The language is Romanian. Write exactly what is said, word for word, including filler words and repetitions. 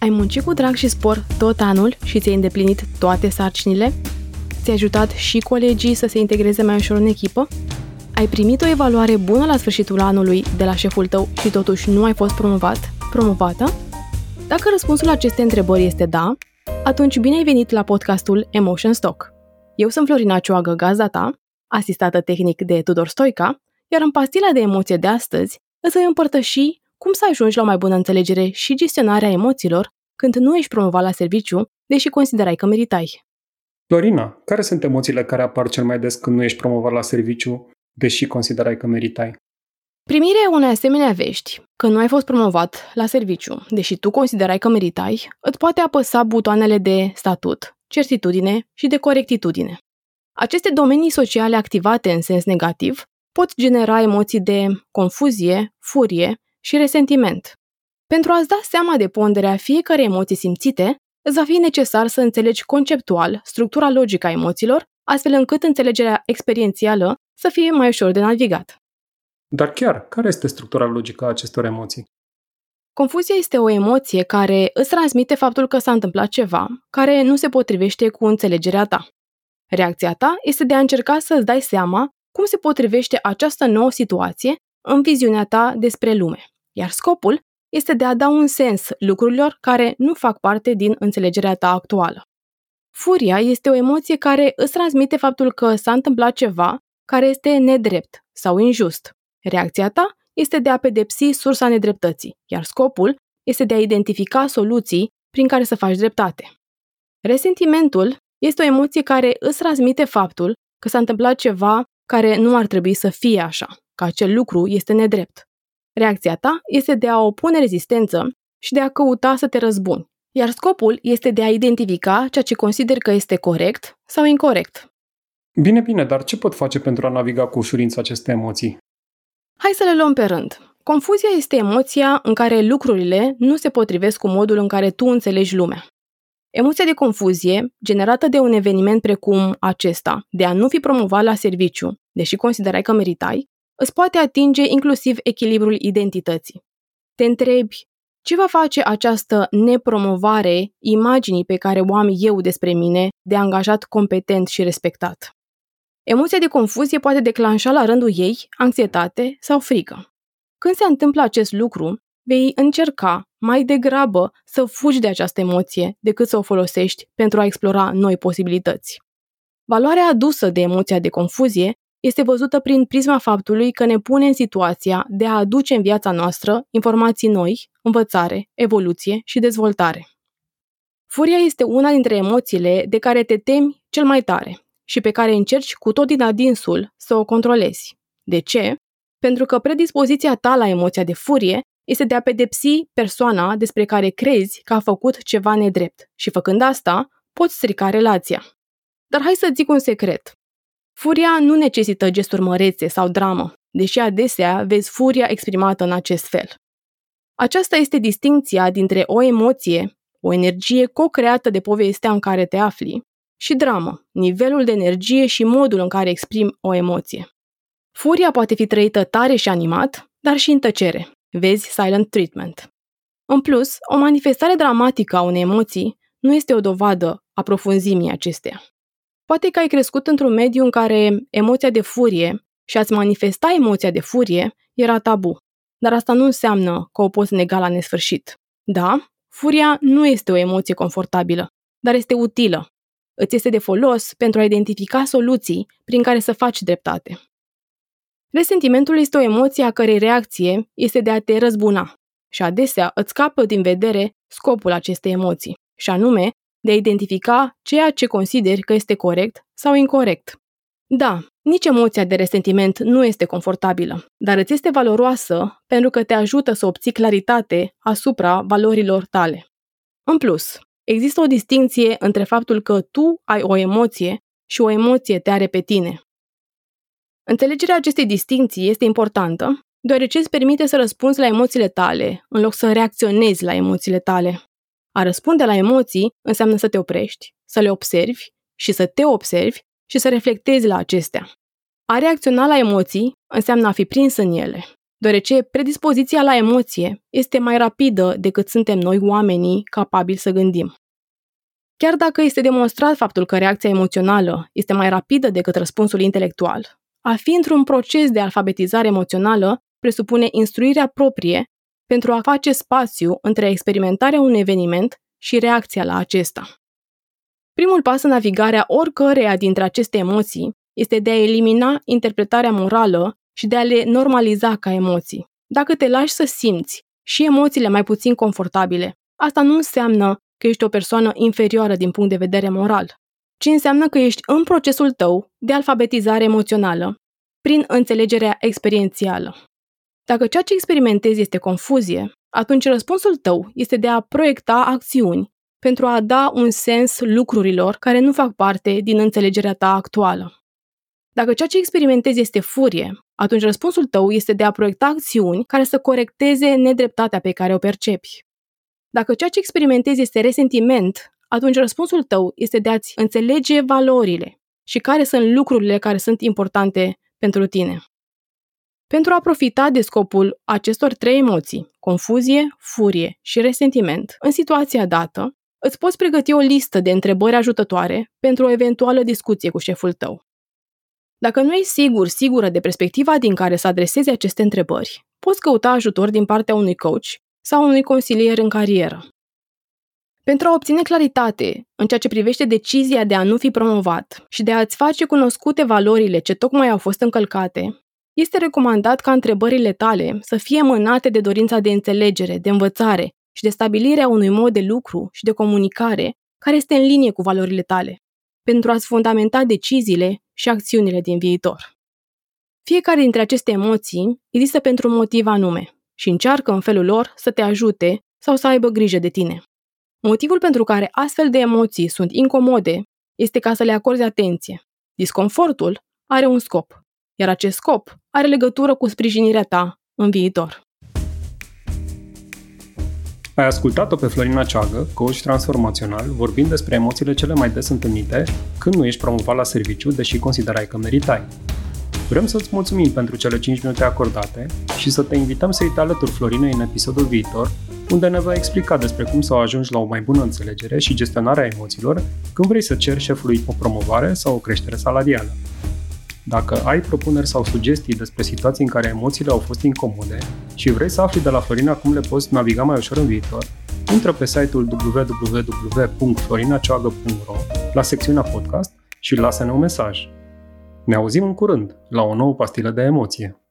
Ai muncit cu drag și spor tot anul și ți-ai îndeplinit toate sarcinile? Ți-ai ajutat și colegii să se integreze mai ușor în echipă? Ai primit o evaluare bună la sfârșitul anului de la șeful tău și totuși nu ai fost promovat, promovată? Dacă răspunsul la aceste întrebări este da, atunci bine ai venit la podcastul Emotion Stock. Eu sunt Florina Cioagă, gazda ta, asistată tehnic de Tudor Stoica, iar în pastila de emoție de astăzi îți voi împărtăși cum să ajungi la o mai bună înțelegere și gestionarea emoțiilor când nu ești promovat la serviciu, deși considerai că meritai. Florina, care sunt emoțiile care apar cel mai des când nu ești promovat la serviciu, deși considerai că meritai? Primirea unei asemenea vești, că nu ai fost promovat la serviciu, deși tu considerai că meritai, îți poate apăsa butoanele de statut, certitudine și de corectitudine. Aceste domenii sociale activate în sens negativ pot genera emoții de confuzie, furie și resentiment. Pentru a-ți da seama de ponderea fiecărei emoții simțite, îți va fi necesar să înțelegi conceptual structura logică a emoțiilor, astfel încât înțelegerea experiențială să fie mai ușor de navigat. Dar chiar, care este structura logică a acestor emoții? Confuzia este o emoție care îți transmite faptul că s-a întâmplat ceva care nu se potrivește cu înțelegerea ta. Reacția ta este de a încerca să-ți dai seama cum se potrivește această nouă situație în viziunea ta despre lume, iar scopul este de a da un sens lucrurilor care nu fac parte din înțelegerea ta actuală. Furia este o emoție care îți transmite faptul că s-a întâmplat ceva care este nedrept sau injust. Reacția ta este de a pedepsi sursa nedreptății, iar scopul este de a identifica soluții prin care să faci dreptate. Resentimentul este o emoție care îți transmite faptul că s-a întâmplat ceva care nu ar trebui să fie așa, că acel lucru este nedrept. Reacția ta este de a opune rezistență și de a căuta să te răzbuni, iar scopul este de a identifica ceea ce consideri că este corect sau incorect. Bine, bine, dar ce pot face pentru a naviga cu ușurință aceste emoții? Hai să le luăm pe rând. Confuzia este emoția în care lucrurile nu se potrivesc cu modul în care tu înțelegi lumea. Emoția de confuzie, generată de un eveniment precum acesta, de a nu fi promovat la serviciu, deși considerai că meritai, îți poate atinge inclusiv echilibrul identității. Te întrebi, ce va face această nepromovare imaginii pe care o am eu despre mine de angajat competent și respectat? Emoția de confuzie poate declanșa la rândul ei anxietate sau frică. Când se întâmplă acest lucru, vei încerca mai degrabă să fugi de această emoție decât să o folosești pentru a explora noi posibilități. Valoarea adusă de emoția de confuzie este văzută prin prisma faptului că ne pune în situația de a aduce în viața noastră informații noi, învățare, evoluție și dezvoltare. Furia este una dintre emoțiile de care te temi cel mai tare și pe care încerci cu tot din adinsul să o controlezi. De ce? Pentru că predispoziția ta la emoția de furie este de a pedepsi persoana despre care crezi că a făcut ceva nedrept și făcând asta, poți strica relația. Dar hai să zic un secret. Furia nu necesită gesturi mărețe sau dramă, deși adesea vezi furia exprimată în acest fel. Aceasta este distincția dintre o emoție, o energie co-creată de povestea în care te afli, și dramă, nivelul de energie și modul în care exprimi o emoție. Furia poate fi trăită tare și animat, dar și în tăcere. Vezi silent treatment. În plus, o manifestare dramatică a unei emoții nu este o dovadă a profunzimii acesteia. Poate că ai crescut într-un mediu în care emoția de furie și a-ți manifesta emoția de furie era tabu, dar asta nu înseamnă că o poți nega la nesfârșit. Da, furia nu este o emoție confortabilă, dar este utilă. Îți este de folos pentru a identifica soluții prin care să faci dreptate. Resentimentul este o emoție a cărei reacție este de a te răzbuna și adesea îți scapă din vedere scopul acestei emoții, și anume de a identifica ceea ce consideri că este corect sau incorect. Da, nici emoția de resentiment nu este confortabilă, dar îți este valoroasă pentru că te ajută să obții claritate asupra valorilor tale. În plus, există o distinție între faptul că tu ai o emoție și o emoție te are pe tine. Înțelegerea acestei distinții este importantă, deoarece îți permite să răspunzi la emoțiile tale, în loc să reacționezi la emoțiile tale. A răspunde la emoții înseamnă să te oprești, să le observi și să te observi și să reflectezi la acestea. A reacționa la emoții înseamnă a fi prins în ele. deoarece predispoziția la emoție este mai rapidă decât suntem noi oamenii capabili să gândim. Chiar dacă este demonstrat faptul că reacția emoțională este mai rapidă decât răspunsul intelectual, a fi într-un proces de alfabetizare emoțională presupune instruirea proprie pentru a face spațiu între experimentarea unui eveniment și reacția la acesta. Primul pas în navigarea oricăreia dintre aceste emoții este de a elimina interpretarea morală și de a le normaliza ca emoții. Dacă te lași să simți și emoțiile mai puțin confortabile, asta nu înseamnă că ești o persoană inferioară din punct de vedere moral, ci înseamnă că ești în procesul tău de alfabetizare emoțională, prin înțelegerea experiențială. Dacă ceea ce experimentezi este confuzie, atunci răspunsul tău este de a proiecta acțiuni pentru a da un sens lucrurilor care nu fac parte din înțelegerea ta actuală. Dacă ceea ce experimentezi este furie, atunci răspunsul tău este de a proiecta acțiuni care să corecteze nedreptatea pe care o percepi. Dacă ceea ce experimentezi este resentiment, atunci răspunsul tău este de a-ți înțelege valorile și care sunt lucrurile care sunt importante pentru tine. Pentru a profita de scopul acestor trei emoții, confuzie, furie și resentiment, în situația dată, îți poți pregăti o listă de întrebări ajutătoare pentru o eventuală discuție cu șeful tău. Dacă nu ești sigur, sigură de perspectiva din care să adresezi aceste întrebări, poți căuta ajutor din partea unui coach sau unui consilier în carieră. Pentru a obține claritate în ceea ce privește decizia de a nu fi promovat și de a-ți face cunoscute valorile ce tocmai au fost încălcate, este recomandat ca întrebările tale să fie mânate de dorința de înțelegere, de învățare și de stabilirea unui mod de lucru și de comunicare care este în linie cu valorile tale, pentru a-ți fundamenta deciziile și acțiunile din viitor. Fiecare dintre aceste emoții există pentru un motiv anume și încearcă în felul lor să te ajute sau să aibă grijă de tine. Motivul pentru care astfel de emoții sunt incomode este ca să le acorzi atenție. Disconfortul are un scop, iar acest scop are legătură cu sprijinirea ta în viitor. Ai ascultat-o pe Florina Cioagă, coach transformațional, vorbind despre emoțiile cele mai des întâlnite când nu ești promovat la serviciu, deși considerai că meritai. Vrem să-ți mulțumim pentru cele cinci minute acordate și să te invităm să-i te alături Florinei în episodul viitor, unde ne va explica despre cum să ajungi la o mai bună înțelegere și gestionarea emoțiilor când vrei să ceri șefului o promovare sau o creștere salarială. Dacă ai propuneri sau sugestii despre situații în care emoțiile au fost incomode și vrei să afli de la Florina cum le poți naviga mai ușor în viitor, intră pe site-ul w w w punct florina cioagă punct r o la secțiunea podcast și lasă-ne un mesaj. Ne auzim în curând la o nouă pastilă de emoție.